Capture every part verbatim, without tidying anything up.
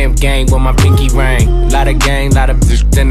pimp gang with my pinky ring. Lot of gang, lot of bitch, then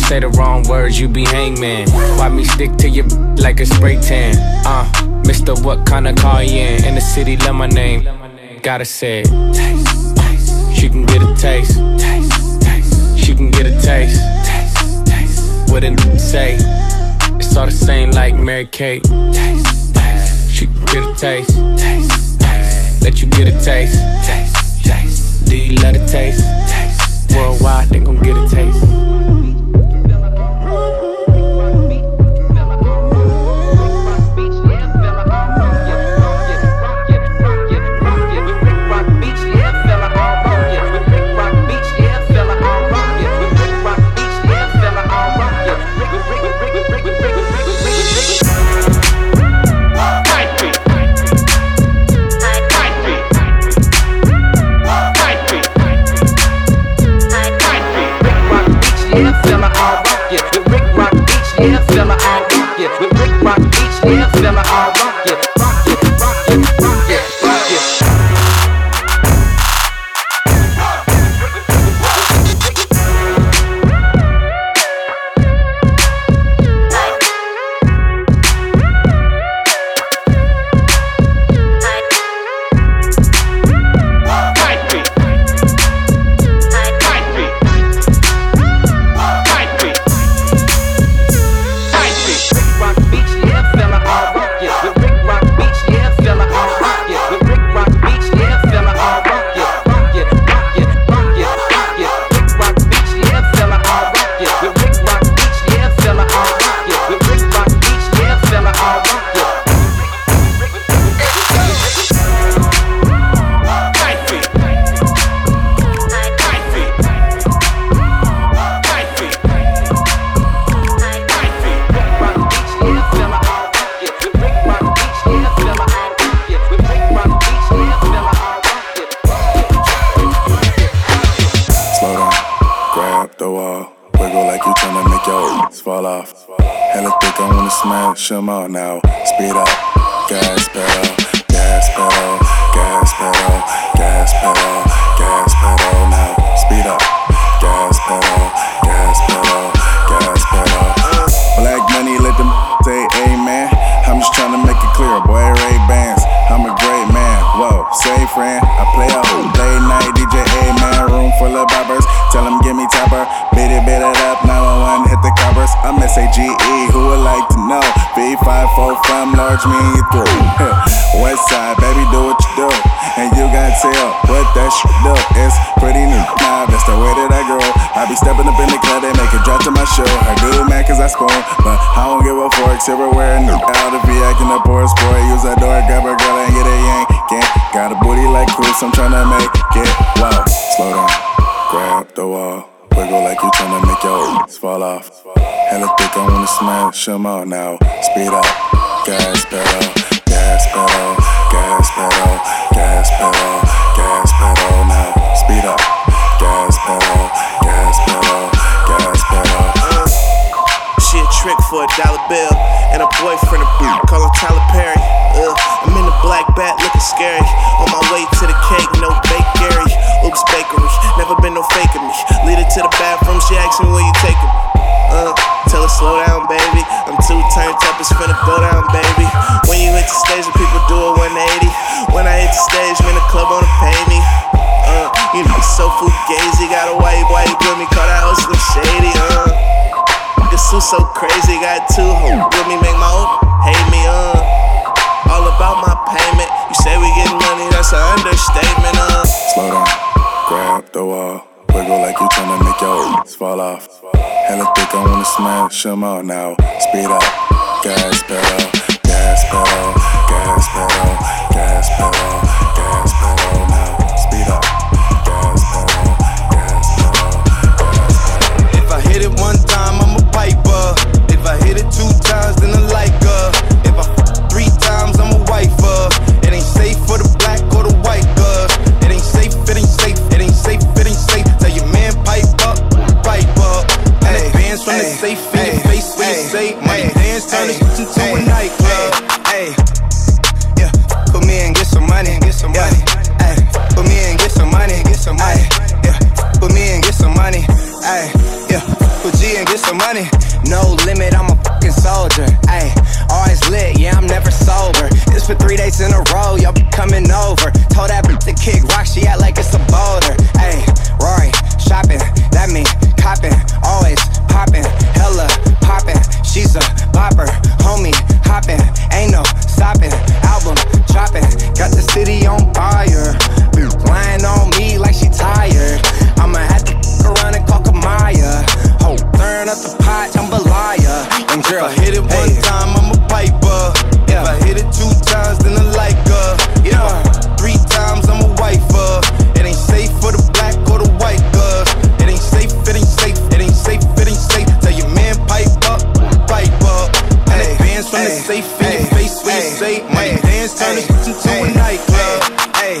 Say the wrong words, you be hangman. Why me stick to your like a spray tan? Uh, mister, what kind of car you in? In the city, love my name. Gotta say it. Taste, taste. She can get a taste. Taste, taste. She can get a taste. Taste, taste. What did it say? It's all the same like Mary Kate. Taste, taste. She can get a taste. Taste, taste. Let you get a taste. Taste, taste. Do you love the taste? Taste, taste. Worldwide, they gon' get a taste. One time I'm a piper, money, no limit, I'm a fucking soldier. Ayy, always lit, yeah, I'm never sober. It's for three days in a row, y'all be coming over. Told that bitch to kick rock, she act like it's a boulder. Ayy, Rory, shopping, that mean copping, always popping, hella popping. She's a bopper, homie, hopping, ain't no stopping. Album dropping, got the city on fire. Lying on me like she tired. I'ma have to around and call Kamaya. Ho, turn up the pot, I'm a liar. And girl, if I hit it one hey. time, I'm a piper. Yeah. If I hit it two times, then I like her. If yeah. I three times, I'm a wifer. It ain't safe for the black or the white girl. It ain't safe, it ain't safe, it ain't safe, it ain't safe. Tell your man pipe up, pipe up. And hey. advance from hey. the safe in hey. your face when hey. you say my hey. dance, turn hey. it into hey. a nightclub. Hey. Hey.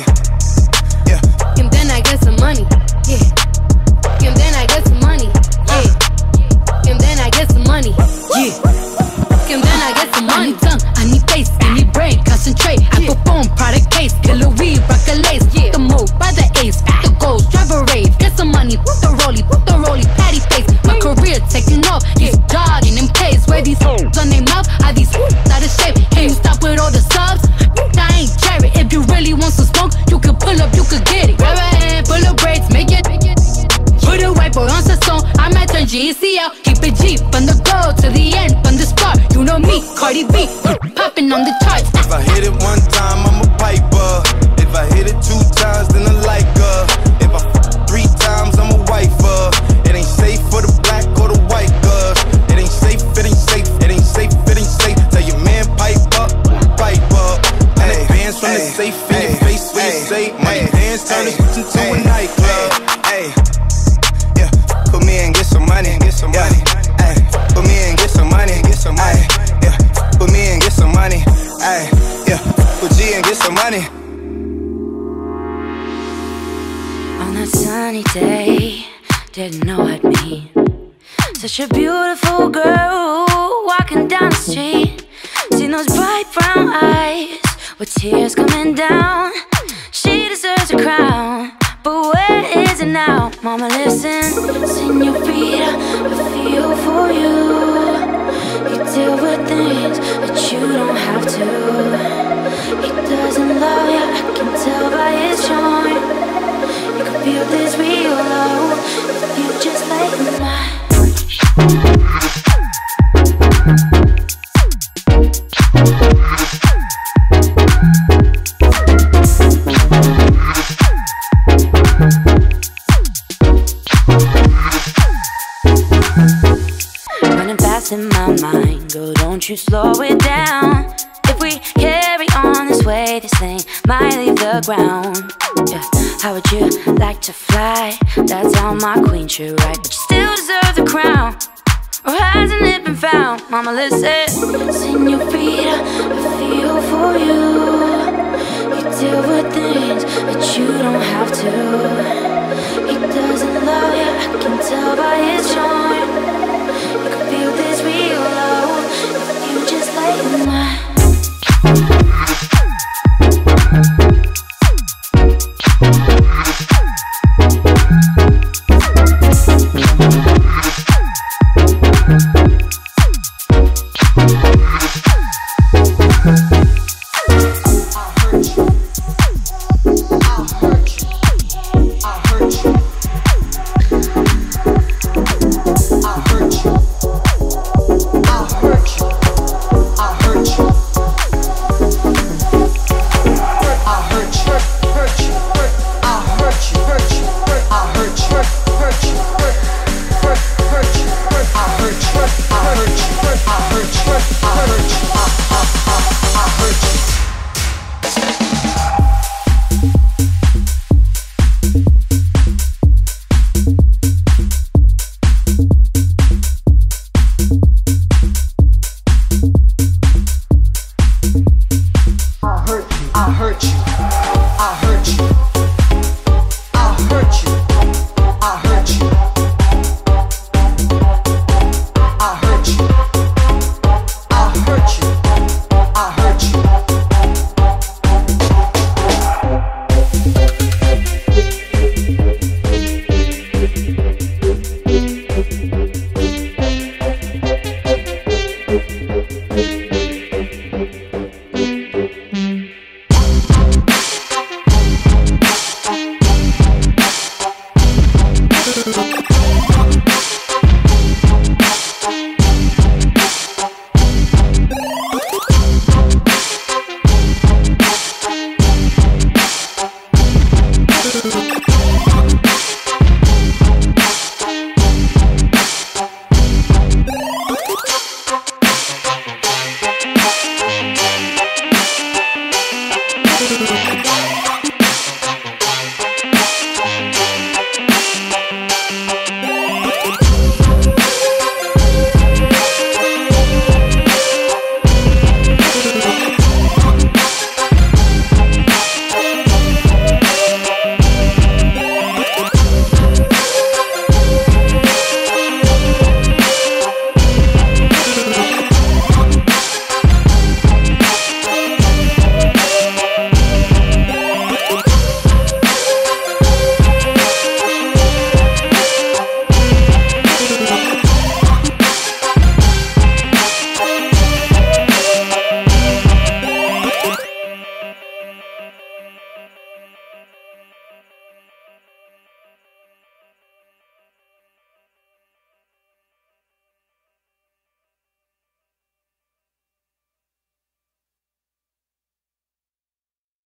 Yeah. And then I get some money. Yeah. And then I get some money, yeah. And then I get some money, yeah. And then I get some money. I need tongue, I need taste, I need brain, concentrate. I perform, product case, killer weed, rock a lace. Get the move, buy the ace, get the goals, drive a rave. Get some money, put the rollie, put the rollie, patty face. My career taking off, yeah, jogging in pace. Where these hoes on their mouth, are these out of shape? Can you stop with all the subs? I ain't Jerry, if you really want some smoke, you can pull up, you can get it. Grab a hand, pull up braids, make it. Put a white boy on Sasson, I might turn G E C out. Keep it G from the goal to the end, from the spot. You know me, Cardi B, popping on the charts. If I hit it one time, I'm a piper. If I hit it two times, then I like her. If I f three times, I'm a wifer. It ain't safe for the black or the white girl. It ain't safe, it ain't safe, it ain't safe, it ain't safe. Tell your man pipe up, pipe up. And hey, advance from hey, the safe in hey, your face when hey, you say my hey, dance, turn hey, it into hey, a nightclub. Hey, hey. Put me and get some money, get some money. Ay, put me and get some money, get some money. Yeah, put me and get some money. Ay, yeah, put G and get some money. On that sunny day, didn't know I'd meet such a beautiful girl walking down the street. Seen those bright brown eyes with tears coming down. She deserves a crown. But where is it now? Mama, listen, Señorita, I feel for you. You deal with things that you don't have to. He doesn't love you, I can tell by his charm. You can feel this real love if you just like mine. Running fast in my mind, girl, don't you slow it down. If we carry on this way, this thing might leave the ground. Yeah, how would you like to fly? That's all my queen, true right, but you still deserve the crown. Or hasn't it been found? Mama, listen, Señorita, I feel for you. You deal with things that you don't have to.